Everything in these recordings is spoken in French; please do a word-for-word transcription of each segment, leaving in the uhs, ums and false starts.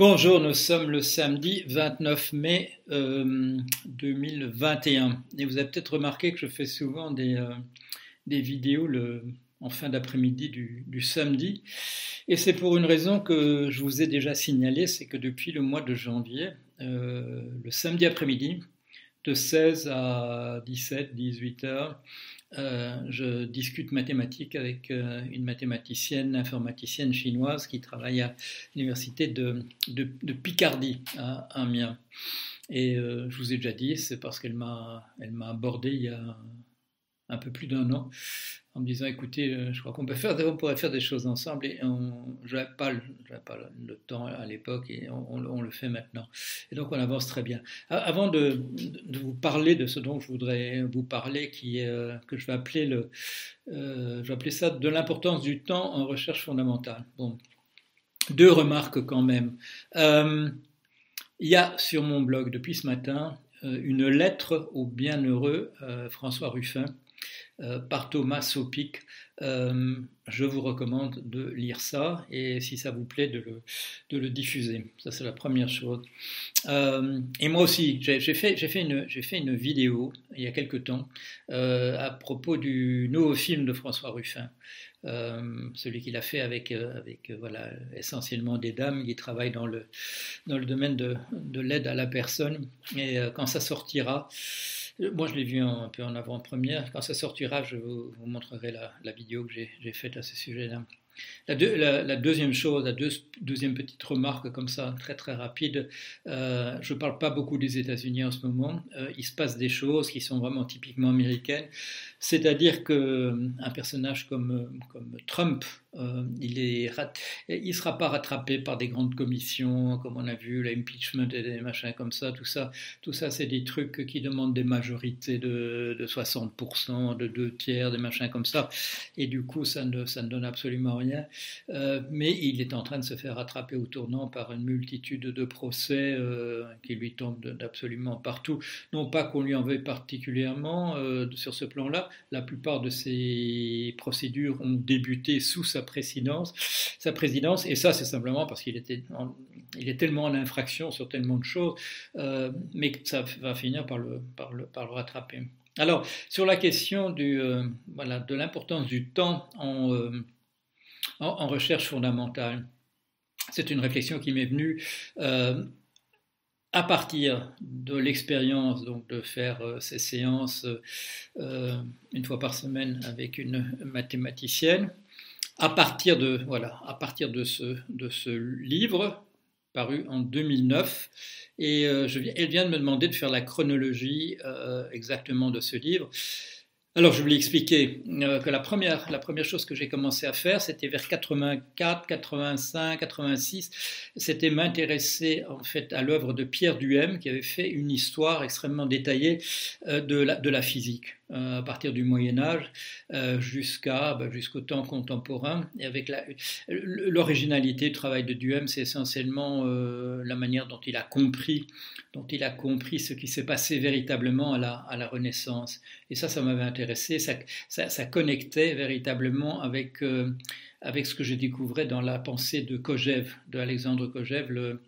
Bonjour, nous sommes le samedi vingt-neuf mai euh, deux mille vingt et un et vous avez peut-être remarqué que je fais souvent des, euh, des vidéos le, en fin d'après-midi du, du samedi, et c'est pour une raison que je vous ai déjà signalé, c'est que depuis le mois de janvier, euh, le samedi après-midi, de seize à dix-sept, dix-huit heures, euh, je discute mathématiques avec euh, une mathématicienne, informaticienne chinoise qui travaille à l'université de, de, de Picardie, à Amiens. Et euh, je vous ai déjà dit, c'est parce qu'elle m'a elle m'a abordé il y a un peu plus d'un an, en me disant, écoutez, euh, je crois qu'on peut faire, on pourrait faire des choses ensemble, et on, je n'avais pas, pas le temps à l'époque, et on, on, on le fait maintenant. Et donc on avance très bien. Avant de, de vous parler de ce dont je voudrais vous parler, qui est, euh, que je vais appeler, le, euh, je vais appeler ça de l'importance du temps en recherche fondamentale. Bon, deux remarques quand même. Euh, il y a sur mon blog, depuis ce matin, euh, une lettre au bienheureux euh, François Ruffin, Euh, par Thomas Sopic. Euh, je vous recommande de lire ça, et si ça vous plaît, de le, de le diffuser. Ça, c'est la première chose. Euh, et moi aussi, j'ai, j'ai, fait, j'ai, fait une, j'ai fait une vidéo, il y a quelque temps, euh, à propos du nouveau film de François Ruffin, euh, celui qu'il a fait avec, euh, avec euh, voilà, essentiellement des dames qui travaillent dans le, dans le domaine de, de l'aide à la personne. Et euh, quand ça sortira, moi, je l'ai vu un peu en avant-première. Quand ça sortira, je vous, vous montrerai la, la vidéo que j'ai, j'ai faite à ce sujet-là. La, deux, la, la deuxième chose, la deux, deuxième petite remarque comme ça, très très rapide, euh, je ne parle pas beaucoup des États-Unis en ce moment, euh, il se passe des choses qui sont vraiment typiquement américaines, c'est-à-dire qu'un personnage comme, comme Trump, euh, il est rat... il ne sera pas rattrapé par des grandes commissions, comme on a vu, l'impeachment et des machins comme ça, tout ça, tout ça c'est des trucs qui demandent des majorités de, de soixante pour cent, de deux tiers, des machins comme ça, et du coup ça ne, ça ne donne absolument rien. Euh, mais il est en train de se faire attraper au tournant par une multitude de procès euh, qui lui tombent d'absolument partout. Non pas qu'on lui en veuille particulièrement euh, sur ce plan-là, la plupart de ces procédures ont débuté sous sa présidence, sa présidence et ça c'est simplement parce qu'il était en, il est tellement en infraction sur tellement de choses, euh, mais que ça va finir par le, par le, par le rattraper. Alors, sur la question du, euh, voilà, de l'importance du temps en... Euh, en recherche fondamentale. C'est une réflexion qui m'est venue euh, à partir de l'expérience donc de faire euh, ces séances euh, une fois par semaine avec une mathématicienne, à partir de, voilà, à partir de, ce, de ce livre paru en deux mille neuf, et euh, je, elle vient de me demander de faire la chronologie euh, exactement de ce livre. Alors, je vous l'ai expliqué euh, que la première, la première chose que j'ai commencé à faire, c'était vers quatre-vingt-quatre, quatre-vingt-cinq, quatre-vingt-six, c'était m'intéresser en fait à l'œuvre de Pierre Duhem, qui avait fait une histoire extrêmement détaillée euh, de, la, de la physique, euh, à partir du Moyen-Âge euh, jusqu'à, bah, jusqu'au temps contemporain. Et avec la, l'originalité du travail de Duhem, c'est essentiellement euh, la manière dont il a compris, dont il a compris ce qui s'est passé véritablement à la, à la Renaissance. Et ça, ça m'avait intéressé. Ça, ça, ça connectait véritablement avec, euh, avec ce que je découvrais dans la pensée de Kojève, de Alexandre Kojève, le,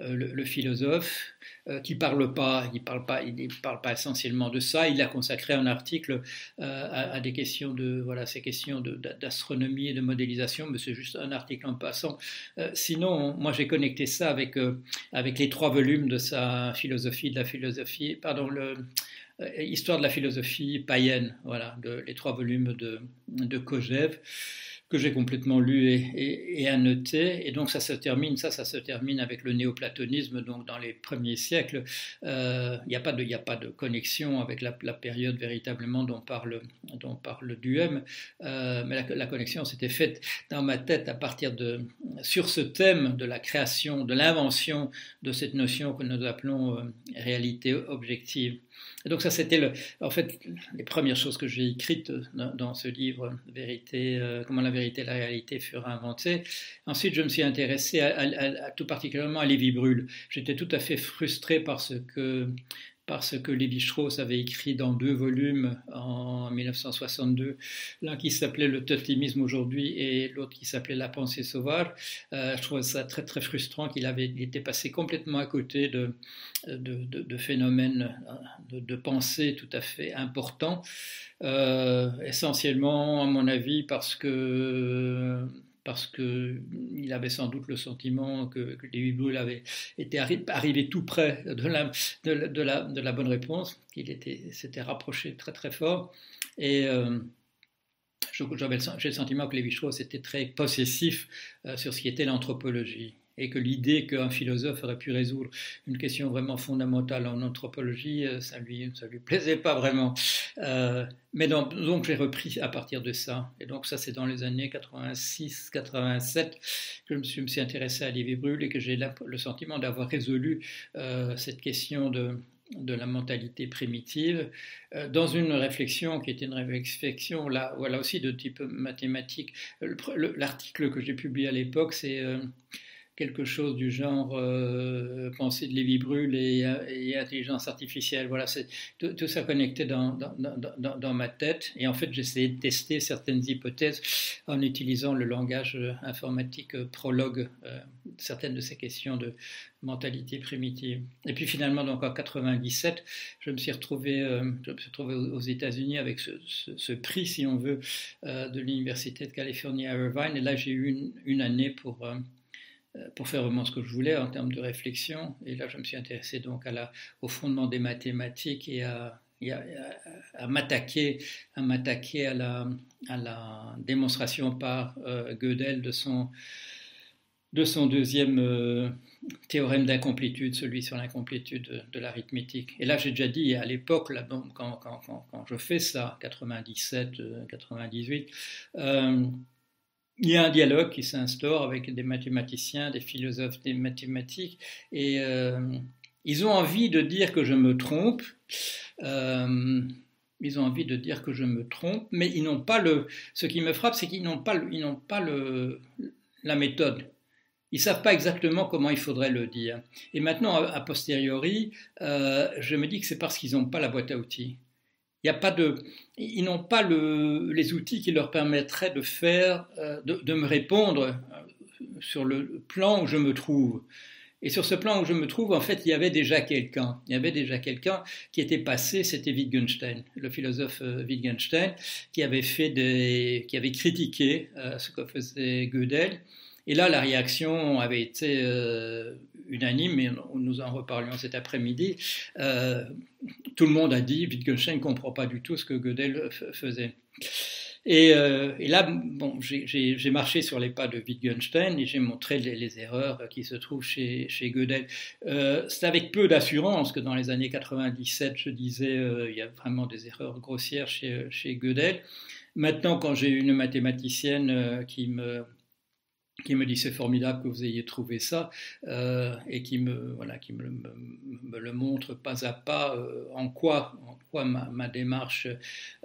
euh, le, le philosophe, euh, qui ne parle pas, il parle pas, il parle pas essentiellement de ça. Il a consacré un article euh, à, à des questions de, voilà, ces questions de, d'astronomie et de modélisation, mais c'est juste un article en passant. Euh, sinon, moi j'ai connecté ça avec, euh, avec les trois volumes de sa philosophie, de la philosophie, pardon, le... Histoire de la philosophie païenne, voilà, de, les trois volumes de, de Kojève, que j'ai complètement lu et, et, et annoté. Et donc ça se termine, ça, ça se termine avec le néoplatonisme, donc dans les premiers siècles. Euh, il n'y a pas de, il n'y a pas de connexion avec la, la période véritablement dont parle, dont parle Duhem, euh, mais la, la connexion s'était faite dans ma tête à partir de, sur ce thème de la création, de l'invention de cette notion que nous appelons euh, réalité objective. Et donc ça, c'était le, en fait les premières choses que j'ai écrites dans, dans ce livre, vérité, euh, Comment la vérité et la réalité furent inventées. Ensuite, je me suis intéressé à, à, à, tout particulièrement à Lévy-Bruhl. J'étais tout à fait frustré par ce que parce que Lévi-Strauss avait écrit dans deux volumes en mille neuf cent soixante-deux, l'un qui s'appelait Le totémisme aujourd'hui et l'autre qui s'appelait La pensée sauvage. Euh, je trouvais ça très très frustrant qu'il avait été passé complètement à côté de, de, de, de phénomènes de, de pensée tout à fait importants, euh, essentiellement à mon avis parce que... parce qu'il avait sans doute le sentiment que, que Lévy-Bruhl avait été arri- arrivé tout près de la, de la, de la, de la bonne réponse, qu'il était, s'était rapproché très très fort. Et euh, je, j'avais, j'ai le sentiment que Lévi-Strauss était très possessif euh, sur ce qui était l'anthropologie, et que l'idée qu'un philosophe aurait pu résoudre une question vraiment fondamentale en anthropologie, ça ne lui, ça lui plaisait pas vraiment. Euh, mais donc, donc j'ai repris à partir de ça. Et donc ça, c'est dans les années quatre-vingt-six quatre-vingt-sept que je me suis, me suis intéressé à Lévy-Bruhl et que j'ai la, le sentiment d'avoir résolu euh, cette question de... de la mentalité primitive, euh, dans une réflexion qui était une réflexion, là, voilà aussi de type mathématique. Le, le, l'article que j'ai publié à l'époque, c'est euh, quelque chose du genre euh, pensée de Lévy-Bruhl et, et intelligence artificielle. Voilà, c'est, tout, tout ça connecté dans, dans, dans, dans ma tête. Et en fait, j'essayais de tester certaines hypothèses en utilisant le langage informatique prologue, euh, certaines de ces questions de mentalité primitive. Et puis finalement, donc en quatre-vingt-dix-sept, je me suis retrouvé, euh, je me suis retrouvé aux États-Unis avec ce, ce, ce prix, si on veut, euh, de l'Université de Californie à Irvine. Et là, j'ai eu une, une année pour... Euh, pour faire vraiment ce que je voulais en termes de réflexion. Et là, je me suis intéressé donc à la, au fondement des mathématiques et à, et à, à m'attaquer, à, m'attaquer à, la, à la démonstration par euh, Gödel de son, de son deuxième euh, théorème d'incomplétude, celui sur l'incomplétude de, de l'arithmétique. Et là, j'ai déjà dit à l'époque, là, bon, quand, quand, quand, quand je fais ça, quatre-vingt-dix-sept quatre-vingt-dix-huit, euh, il y a un dialogue qui s'instaure avec des mathématiciens, des philosophes, des mathématiques, et euh, ils ont envie de dire que je me trompe, euh, ils ont envie de dire que je me trompe, mais ils n'ont pas le... Ce qui me frappe, c'est qu'ils n'ont pas, ils n'ont pas le, la méthode. Ils ne savent pas exactement comment il faudrait le dire. Et maintenant, a posteriori, euh, je me dis que c'est parce qu'ils n'ont pas la boîte à outils. Il y a pas de, ils n'ont pas le, les outils qui leur permettraient de faire, de, de me répondre sur le plan où je me trouve. Et sur ce plan où je me trouve, en fait, il y avait déjà quelqu'un. Il y avait déjà quelqu'un qui était passé, c'était Wittgenstein, le philosophe Wittgenstein, qui avait fait des, qui avait critiqué ce que faisait Gödel. Et là, la réaction avait été euh, unanime, et nous en reparlions cet après-midi. Euh, tout le monde a dit, Wittgenstein ne comprend pas du tout ce que Gödel f- faisait. Et, euh, et là, bon, j'ai, j'ai, j'ai marché sur les pas de Wittgenstein et j'ai montré les, les erreurs qui se trouvent chez, chez Gödel. Euh, c'est avec peu d'assurance que dans les années quatre-vingt-dix-sept, je disais, euh, il y a vraiment des erreurs grossières chez, chez Gödel. Maintenant, quand j'ai une mathématicienne euh, qui me... qui me dit c'est formidable que vous ayez trouvé ça euh, et qui me voilà qui me, me, me le montre pas à pas euh, en quoi en quoi ma, ma démarche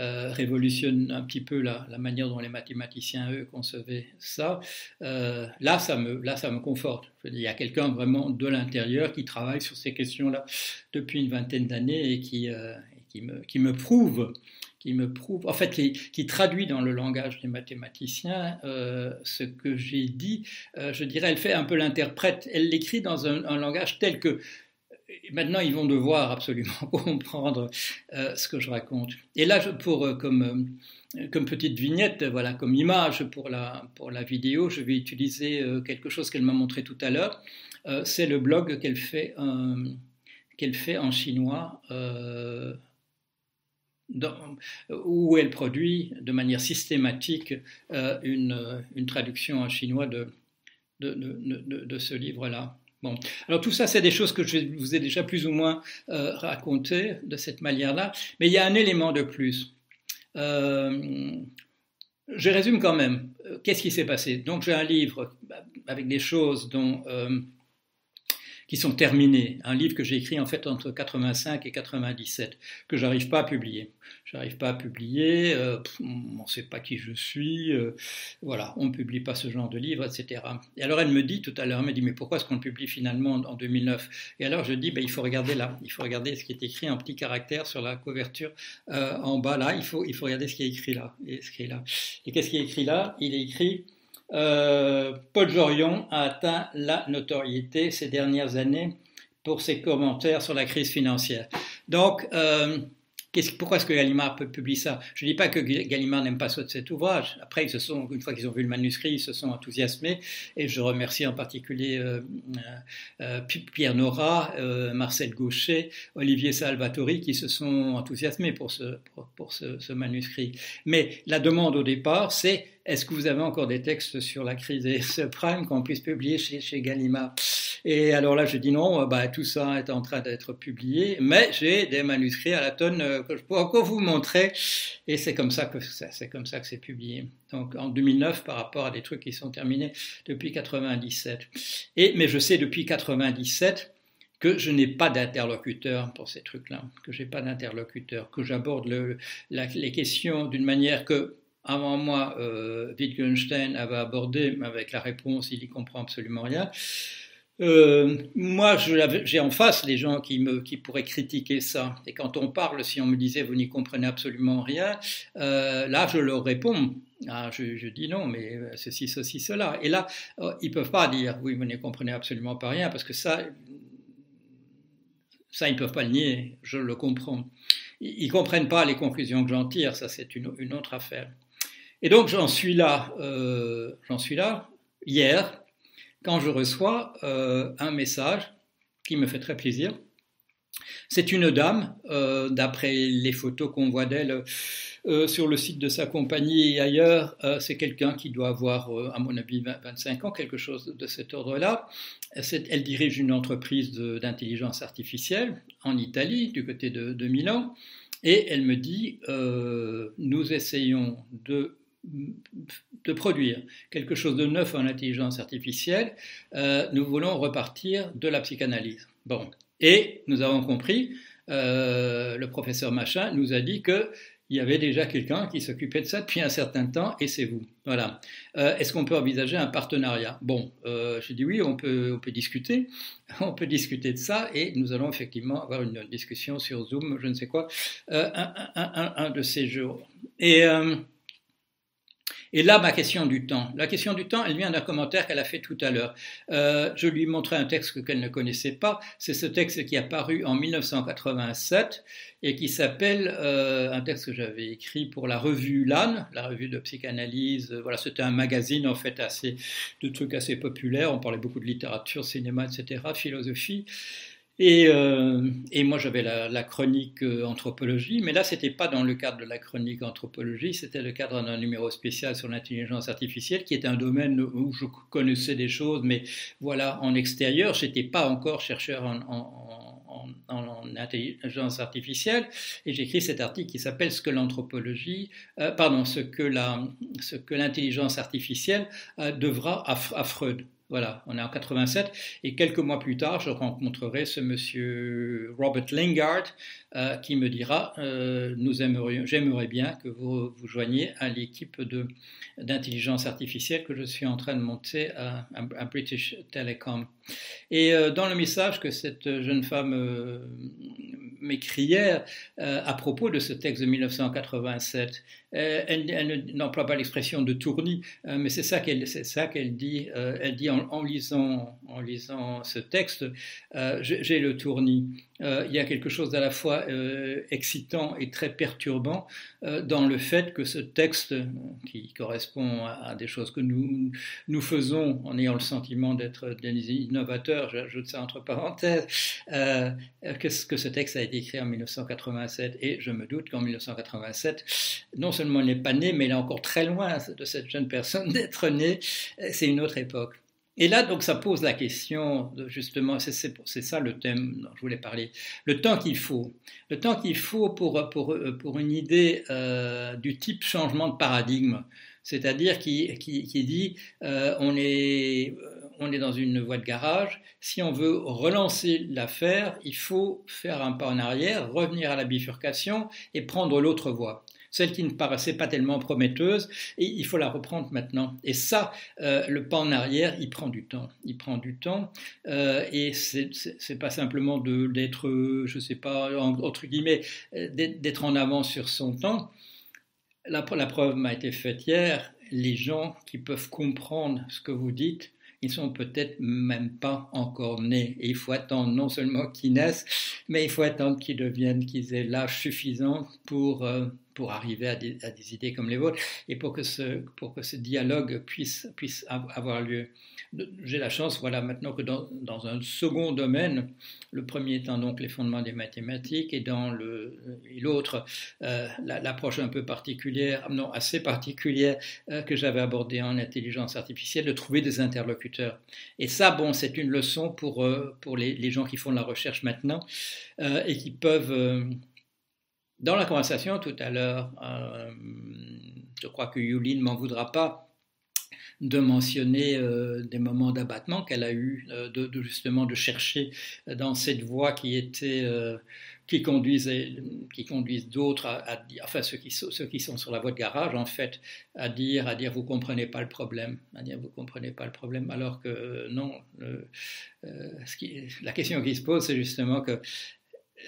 euh, révolutionne un petit peu la, la manière dont les mathématiciens eux concevaient ça, euh, là ça me là ça me conforte. Je veux dire, il y a quelqu'un vraiment de l'intérieur qui travaille sur ces questions là depuis une vingtaine d'années et qui euh, qui me qui me prouve qui me prouve, en fait, qui, qui traduit dans le langage des mathématiciens euh, ce que j'ai dit. Euh, je dirais, elle fait un peu l'interprète, elle l'écrit dans un, un langage tel que maintenant ils vont devoir absolument comprendre euh, ce que je raconte. Et là, je, pour euh, comme euh, comme petite vignette, voilà, comme image pour la pour la vidéo, je vais utiliser euh, quelque chose qu'elle m'a montré tout à l'heure. Euh, c'est le blog qu'elle fait euh, qu'elle fait en chinois. Euh, Dans, où elle produit de manière systématique euh, une, une traduction en chinois de, de, de, de, de ce livre-là. Bon. Alors tout ça, c'est des choses que je vous ai déjà plus ou moins euh, racontées de cette manière-là, mais il y a un élément de plus. Euh, je résume quand même. Qu'est-ce qui s'est passé ? Donc j'ai un livre avec des choses dont... Euh, qui sont terminés. Un livre que j'ai écrit en fait entre quatre-vingt-cinq et quatre-vingt-dix-sept, que j'arrive pas à publier. J'arrive pas à publier, euh, pff, on ne sait pas qui je suis, euh, voilà, on ne publie pas ce genre de livre, et cetera. Et alors elle me dit tout à l'heure, elle me dit, mais pourquoi est-ce qu'on le publie finalement en deux mille neuf? Et alors je dis, ben, il faut regarder là, il faut regarder ce qui est écrit en petits caractères sur la couverture euh, en bas là, il faut, il faut regarder ce qui est écrit là. Et ce qui est là. Et qu'est-ce qui est écrit là? Il est écrit... Euh, Paul Jorion a atteint la notoriété ces dernières années pour ses commentaires sur la crise financière. Donc, euh, qu'est-ce, pourquoi est-ce que Gallimard publie ça? Je ne dis pas que Gallimard n'aime pas cet ouvrage. Après, ils se sont, une fois qu'ils ont vu le manuscrit, ils se sont enthousiasmés. Et je remercie en particulier euh, euh, Pierre Nora, euh, Marcel Gaucher, Olivier Salvatori qui se sont enthousiasmés pour ce, pour, pour ce, ce manuscrit. Mais la demande au départ, c'est: est-ce que vous avez encore des textes sur la crise des subprimes qu'on puisse publier chez, chez Gallimard? Et alors là, je dis non, bah, tout ça est en train d'être publié, mais j'ai des manuscrits à la tonne que je peux encore vous montrer, et c'est comme ça que ça, c'est comme ça que c'est publié. Donc en deux mille neuf, par rapport à des trucs qui sont terminés depuis quatre-vingt-dix-sept. Et, mais je sais depuis quatre-vingt-dix-sept que je n'ai pas d'interlocuteur pour ces trucs-là, que j'ai pas d'interlocuteur, que j'aborde le, la, les questions d'une manière que... Avant moi, euh, Wittgenstein avait abordé, mais avec la réponse, il n'y comprend absolument rien. Euh, moi, je, j'ai en face les gens qui, me, qui pourraient critiquer ça. Et quand on parle, si on me disait « vous n'y comprenez absolument rien euh, », là, je leur réponds. Ah, je, je dis non, mais ceci, ceci, cela. Et là, ils ne peuvent pas dire « oui, vous n'y comprenez absolument pas rien », parce que ça, ça ils ne peuvent pas le nier, je le comprends. Ils ne comprennent pas les conclusions que j'en tire, ça c'est une, une autre affaire. Et donc j'en suis là, euh, j'en suis là hier, quand je reçois euh, un message qui me fait très plaisir. C'est une dame, euh, d'après les photos qu'on voit d'elle euh, sur le site de sa compagnie et ailleurs, euh, c'est quelqu'un qui doit avoir, euh, à mon avis, vingt, vingt-cinq ans, quelque chose de cet ordre-là. C'est, elle dirige une entreprise de, d'intelligence artificielle en Italie, du côté de, de Milan, et elle me dit euh, « nous essayons de... » de produire quelque chose de neuf en intelligence artificielle, euh, nous voulons repartir de la psychanalyse. Bon, et nous avons compris, euh, le professeur Machin nous a dit que il y avait déjà quelqu'un qui s'occupait de ça depuis un certain temps, et c'est vous. Voilà. Euh, est-ce qu'on peut envisager un partenariat? Bon, euh, j'ai dit oui, on peut, on peut discuter. On peut discuter de ça, et nous allons effectivement avoir une discussion sur Zoom, je ne sais quoi, euh, un, un, un, un de ces jours. Et... Euh, Et là, ma question du temps. La question du temps, elle vient d'un commentaire qu'elle a fait tout à l'heure. Euh, je lui montrais un texte qu'elle ne connaissait pas. C'est ce texte qui est apparu en dix-neuf cent quatre-vingt-sept et qui s'appelle, euh, un texte que j'avais écrit pour la revue L'An, la revue de psychanalyse. Voilà, c'était un magazine, en fait, assez, de trucs assez populaires. On parlait beaucoup de littérature, cinéma, et cetera, philosophie. Et, euh, et moi, j'avais la, la chronique euh, anthropologie, mais là, c'était pas dans le cadre de la chronique anthropologie, c'était le cadre d'un numéro spécial sur l'intelligence artificielle, qui est un domaine où je connaissais des choses, mais voilà, en extérieur, j'étais pas encore chercheur en, en, en, en, en intelligence artificielle, et j'écris cet article qui s'appelle « Ce que l'anthropologie, euh, pardon, ce que la, ce que l'intelligence artificielle euh, devra à, à Freud ». Voilà, on est en quatre-vingt-sept, et quelques mois plus tard, je rencontrerai ce monsieur Robert Lingard euh, qui me dira euh, « nous aimerions, j'aimerais bien que vous vous joigniez à l'équipe de, d'intelligence artificielle que je suis en train de monter à, à, à British Telecom ». Et euh, dans le message que cette jeune femme euh, m'écriait euh, à propos de ce texte de dix-neuf cent quatre-vingt-sept, euh, elle, elle n'emploie pas l'expression de tournis, euh, mais c'est ça qu'elle, c'est ça qu'elle dit, euh, elle dit en En, en, lisant, en lisant ce texte, euh, j'ai, j'ai le tournis. Euh, il y a quelque chose d'à la fois euh, excitant et très perturbant euh, dans le fait que ce texte, qui correspond à, à des choses que nous, nous faisons en ayant le sentiment d'être des innovateurs, j'ajoute ça entre parenthèses, euh, que, que ce texte a été écrit en dix-neuf cent quatre-vingt-sept. Et je me doute qu'en dix-neuf cent quatre-vingt-sept, non seulement il n'est pas né, mais il est encore très loin de cette jeune personne d'être née. C'est une autre époque. Et là, donc, ça pose la question, de, justement, c'est, c'est, c'est ça le thème dont je voulais parler, le temps qu'il faut. Le temps qu'il faut pour, pour, pour une idée euh, du type changement de paradigme, c'est-à-dire qui, qui, qui dit euh, on est... on est dans une voie de garage. Si on veut relancer l'affaire, il faut faire un pas en arrière, revenir à la bifurcation et prendre l'autre voie, celle qui ne paraissait pas tellement prometteuse, et il faut la reprendre maintenant. Et ça, euh, le pas en arrière, il prend du temps. Il prend du temps, euh, et c'est, c'est, c'est pas simplement de, d'être, je sais pas, entre guillemets, d'être en avance sur son temps. La, la preuve m'a été faite hier, les gens qui peuvent comprendre ce que vous dites, ils ne sont peut-être même pas encore nés. Et il faut attendre non seulement qu'ils naissent, mais il faut attendre qu'ils deviennent, qu'ils aient l'âge suffisant pour, euh, pour arriver à des, à des idées comme les vôtres et pour que ce, pour que ce dialogue puisse, puisse avoir lieu. J'ai la chance, voilà, maintenant que dans, dans un second domaine, le premier étant donc les fondements des mathématiques et dans le, et l'autre, euh, la, l'approche un peu particulière, non, assez particulière, euh, que j'avais abordée en intelligence artificielle, de trouver des interlocuteurs. Et ça, bon, c'est une leçon pour, euh, pour les, les gens qui font de la recherche maintenant euh, et qui peuvent, euh, dans la conversation tout à l'heure, euh, je crois que Yuline ne m'en voudra pas, de mentionner euh, des moments d'abattement qu'elle a eu, euh, de, de justement de chercher dans cette voie qui était euh, qui conduisait, qui conduisent d'autres, à, à, enfin ceux qui ceux qui sont sur la voie de garage en fait, à dire à dire vous comprenez pas le problème, à dire vous comprenez pas le problème, alors que euh, non, le, euh, ce qui, la question qui se pose c'est justement que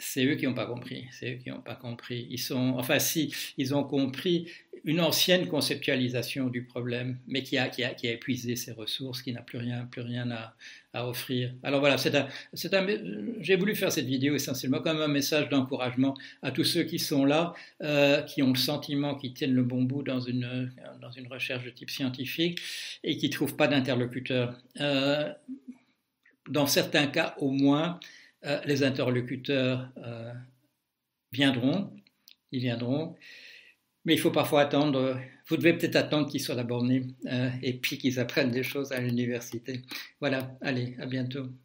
c'est eux qui n'ont pas compris, c'est eux qui n'ont pas compris. Ils sont, enfin si, ils ont compris une ancienne conceptualisation du problème, mais qui a, qui a, qui a épuisé ses ressources, qui n'a plus rien, plus rien à, à offrir. Alors voilà, c'est un, c'est un, j'ai voulu faire cette vidéo essentiellement comme un message d'encouragement à tous ceux qui sont là, euh, qui ont le sentiment qu'ils tiennent le bon bout dans une, dans une recherche de type scientifique et qui ne trouvent pas d'interlocuteur. Euh, dans certains cas, au moins, Euh, les interlocuteurs euh, viendront, ils viendront, mais il faut parfois attendre, euh, vous devez peut-être attendre qu'ils soient à la bornée euh, et puis qu'ils apprennent des choses à l'université. Voilà, allez, à bientôt.